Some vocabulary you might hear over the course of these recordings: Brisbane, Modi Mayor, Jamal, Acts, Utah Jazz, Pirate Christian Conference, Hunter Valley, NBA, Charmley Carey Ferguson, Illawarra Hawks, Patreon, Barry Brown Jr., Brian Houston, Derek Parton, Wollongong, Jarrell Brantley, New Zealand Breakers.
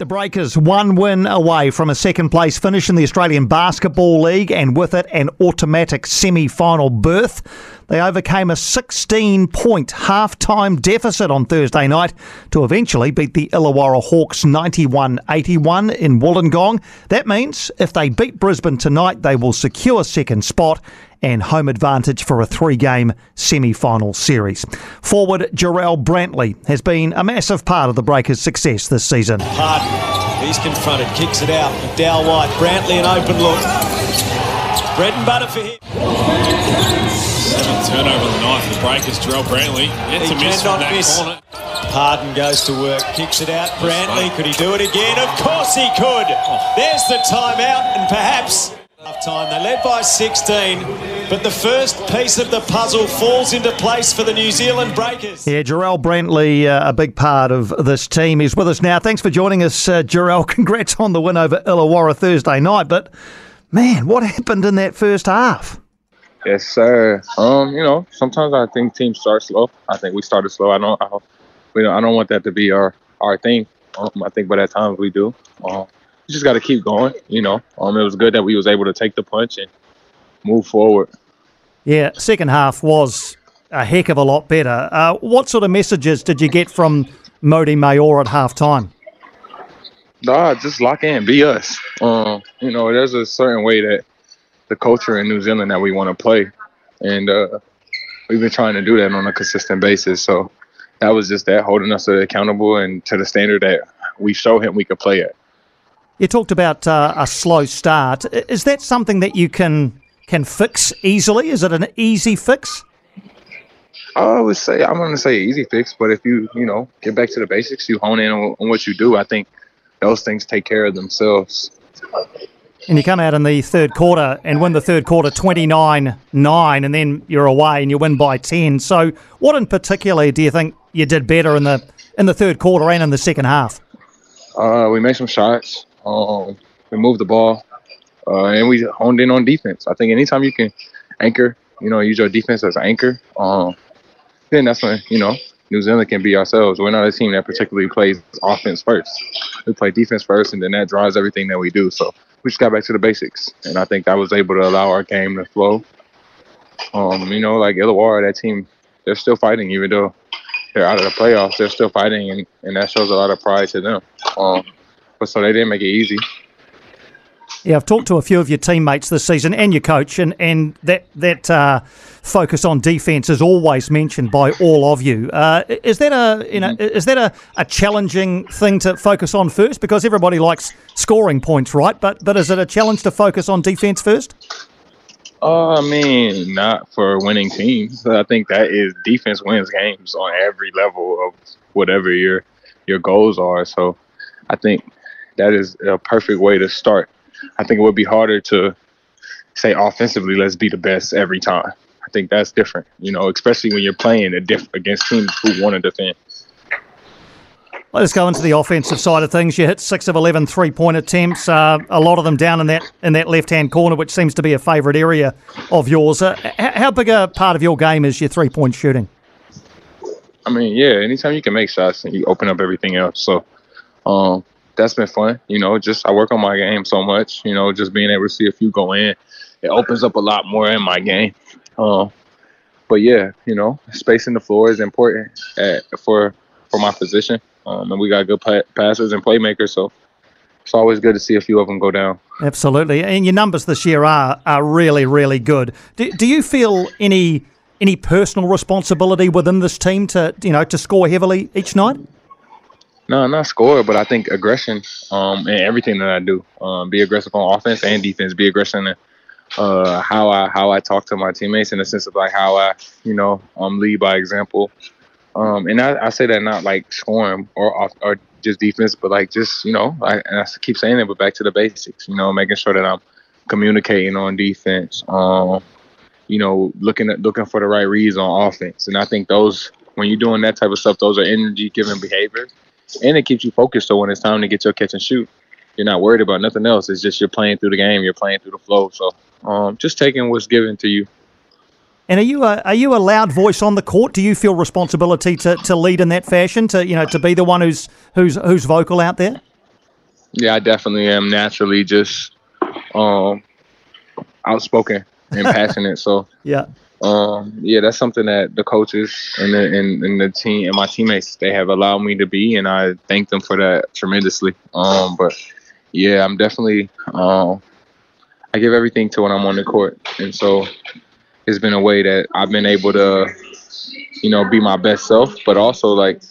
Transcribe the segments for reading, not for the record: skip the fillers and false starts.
The Breakers one win away from a second place finish in the Australian Basketball League, and with it an automatic semi-final berth. They overcame a 16-point half-time deficit on Thursday night to eventually beat the Illawarra Hawks 91-81 in Wollongong. That means if they beat Brisbane tonight, they will secure second spot and home advantage for a three-game semi-final series. Forward Jarrell Brantley has been a massive part of the Breakers' success this season. Parton, he's confronted, kicks it out. McDowell White, Brantley an open look. Bread and butter for him. Seventh turnover of the night for the Breakers, Jarrell Brantley. He cannot miss. Corner. Parton goes to work, kicks it out. Brantley, could he do it again? Of course he could. There's the timeout, and perhaps... half-time, they led by 16, but the first piece of the puzzle falls into place for the New Zealand Breakers. Yeah, Jarrell Brantley, a big part of this team, is with us now. Thanks for joining us, Jarrell. Congrats on the win over Illawarra Thursday night, but man, what happened in that first half? Yes, sir. Sometimes I think teams start slow. I think we started slow. I don't want that to be our thing. I think, but at times we do. Just got to keep going, It was good that we was able to take the punch and move forward. Yeah, second half was a heck of a lot better. What sort of messages did you get from Modi Mayor at halftime? Just lock in, be us. There's a certain way that the culture in New Zealand that we want to play, and we've been trying to do that on a consistent basis. So that was just that, holding us accountable and to the standard that we show him we could play at. You talked about a slow start. Is that something that you can fix easily? Is it an easy fix? I'm going to say easy fix, but if you get back to the basics, you hone in on what you do, I think those things take care of themselves. And you come out in the third quarter and win the third quarter 29-9, and then you're away and you win by 10. So what in particular do you think you did better in the third quarter and in the second half? We made some shots. We moved the ball, and we honed in on defense. I think anytime you can anchor, use your defense as an anchor, then that's when, New Zealand can be ourselves. We're not a team that particularly plays offense first. We play defense first, and then that drives everything that we do. So we just got back to the basics, and I think I was able to allow our game to flow. Like Illawarra, that team, they're still fighting. Even though they're out of the playoffs, they're still fighting, and that shows a lot of pride to them. So they didn't make it easy. Yeah, I've talked to a few of your teammates this season and your coach, and that focus on defense is always mentioned by all of you. Is that a challenging thing to focus on first? Because everybody likes scoring points, right? But is it a challenge to focus on defense first? Not for winning teams. I think that is defense wins games on every level of whatever your goals are. So I think that is a perfect way to start. I think it would be harder to say offensively, let's be the best every time. I think that's different, especially when you're playing against teams who want to defend. Let's go into the offensive side of things. You hit 6 of 11 three-point attempts, a lot of them down in that left-hand corner, which seems to be a favourite area of yours. How big a part of your game is your three-point shooting? Anytime you can make shots and you open up everything else. So that's been fun. I work on my game so much, just being able to see a few go in. It opens up a lot more in my game. Spacing the floor is important for my position. And we got good passers and playmakers, so it's always good to see a few of them go down. Absolutely. And your numbers this year are really, really good. Do you feel any personal responsibility within this team to score heavily each night? No, not score, but I think aggression in everything that I do. Be aggressive on offense and defense. Be aggressive in how I talk to my teammates, in the sense of like how I, lead by example. And I say that not like scoring or just defense, but like just, I keep saying it, but back to the basics, making sure that I'm communicating on defense, looking for the right reads on offense. And I think those, when you're doing that type of stuff, those are energy-giving behaviors. And it keeps you focused, so when it's time to get your catch and shoot, you're not worried about nothing else. It's just you're playing through the game, you're playing through the flow. So just taking what's given to you. And are you a loud voice on the court? Do you feel responsibility to lead in that fashion, to be the one who's vocal out there? Yeah, I definitely am naturally just outspoken and passionate. So yeah. Yeah, that's something that the coaches and the team and my teammates, they have allowed me to be, and I thank them for that tremendously. But yeah, I'm definitely, I give everything to when I'm on the court. And so it's been a way that I've been able to, you know, be my best self, but also like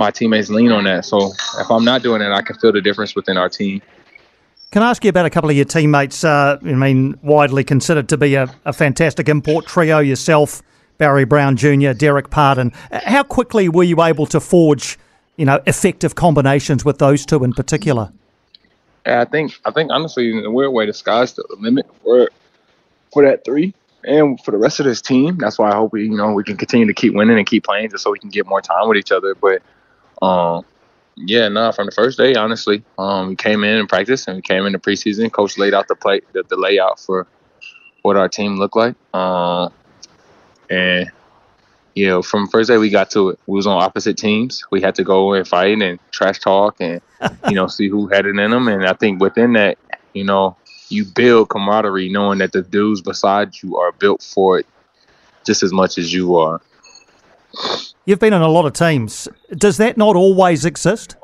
my teammates lean on that. So if I'm not doing it, I can feel the difference within our team. Can I ask you about a couple of your teammates? I mean, widely considered to be a fantastic import trio yourself, Barry Brown Jr., Derek Parton. How quickly were you able to forge, you know, effective combinations with those two in particular? Yeah, I think honestly, in a weird way, the sky's the limit for that three and for the rest of this team. That's why I hope we can continue to keep winning and keep playing, just so we can get more time with each other. But from the first day, honestly, we came in and practiced, and we came into preseason. Coach laid out the layout for what our team looked like, and from first day we got to it. We was on opposite teams. We had to go and fight and trash talk, and see who had it in them. And I think within that, you build camaraderie, knowing that the dudes beside you are built for it just as much as you are. You've been on a lot of teams. Does that not always exist?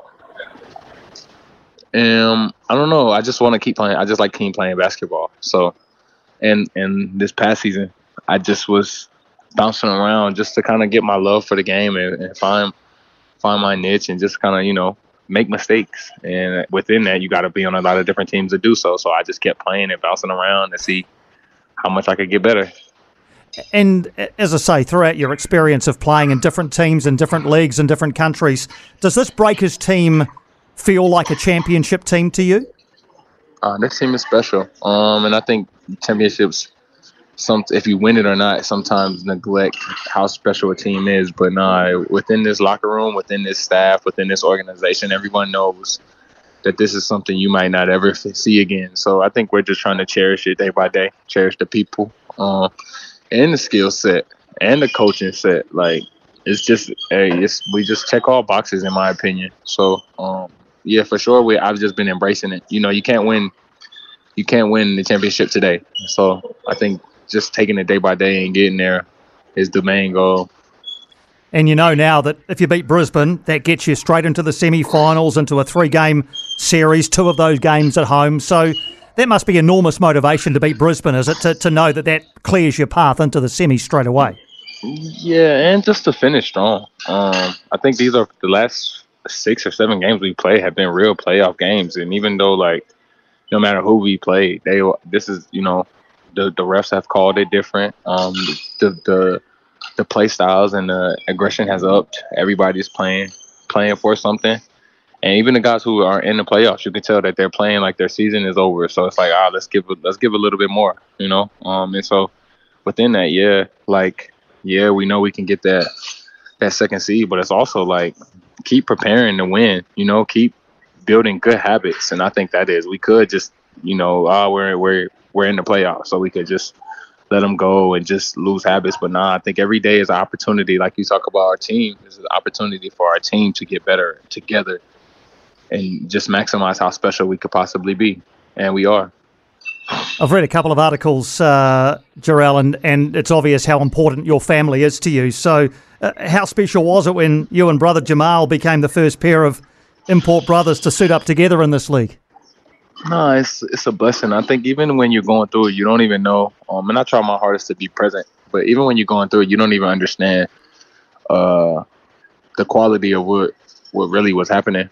I don't know. I just want to keep playing. I just like keep playing basketball. So, and this past season, I just was bouncing around just to kind of get my love for the game and find my niche and just kind of, make mistakes. And within that, you got to be on a lot of different teams to do so. So I just kept playing and bouncing around to see how much I could get better. And as I say, throughout your experience of playing in different teams, in different leagues, in different countries, does this Breakers team feel like a championship team to you? This team is special. And I think championships, if you win it or not, sometimes neglect how special a team is. But no, within this locker room, within this staff, within this organization, everyone knows that this is something you might not ever see again. So I think we're just trying to cherish it day by day, cherish the people. And the skill set and the coaching set, we just check all boxes, in my opinion. So for sure, I've just been embracing it. You can't win the championship today. So I think just taking it day by day and getting there is the main goal. And you know now that if you beat Brisbane, that gets you straight into the semi-finals, into a 3-game series, 2 of those games at home. So that must be enormous motivation to beat Brisbane, is it, to know that clears your path into the semi straight away? Yeah, and just to finish strong. I think these are the last 6 or 7 games we play have been real playoff games. And even though, no matter who we played, the refs have called it different. The play styles and the aggression has upped. Everybody's playing for something. And even the guys who are in the playoffs, you can tell that they're playing like their season is over. So it's let's give a little bit more, And so within that, we know we can get that second seed, but it's also keep preparing to win. Keep building good habits, and I think that is we could just we're in the playoffs, so we could just let them go and just lose habits. But I think every day is an opportunity. Like you talk about our team, it's an opportunity for our team to get better together. And just maximize how special we could possibly be. And we are. I've read a couple of articles, Jarrell, and it's obvious how important your family is to you. So how special was it when you and brother Jamal became the first pair of import brothers to suit up together in this league? No, it's a blessing. I think even when you're going through it, you don't even know. And I try my hardest to be present. But even when you're going through it, you don't even understand the quality of what really was happening.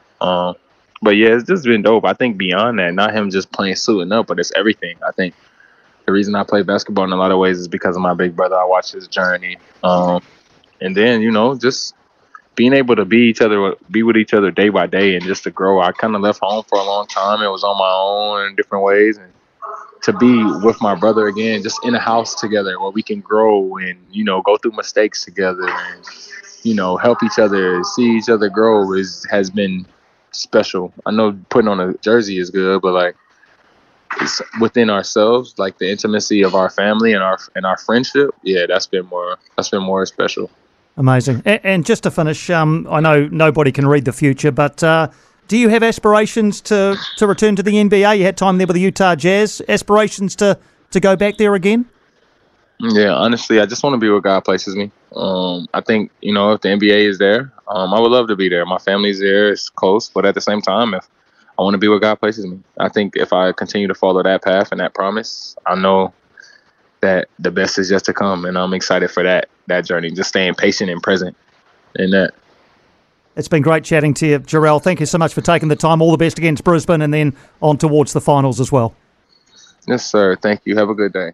But yeah, it's just been dope. I think beyond that, not him just playing suiting up, but it's everything. I think the reason I play basketball in a lot of ways is because of my big brother. I watched his journey. And then, just being able to be with each other day by day and just to grow. I kind of left home for a long time. It was on my own in different ways. And to be with my brother again, just in a house together where we can grow and, go through mistakes together and, help each other, see each other grow has been special. I know putting on a jersey is good, but it's within ourselves, the intimacy of our family and our friendship. Yeah, that's been more special. Amazing. And just to finish, I know nobody can read the future, but Do you have aspirations to return to the NBA? You had time there with the Utah Jazz. Aspirations to go back there again? Yeah, honestly, I just want to be where God places me. I think, you know, if the NBA is there, I would love to be there. My family's there. It's close. But at the same time, if I want to be where God places me. I think if I continue to follow that path and that promise, I know that the best is yet to come. And I'm excited for that journey, just staying patient and present in that. It's been great chatting to you, Jarrell. Thank you so much for taking the time. All the best against Brisbane and then on towards the finals as well. Yes, sir. Thank you. Have a good day.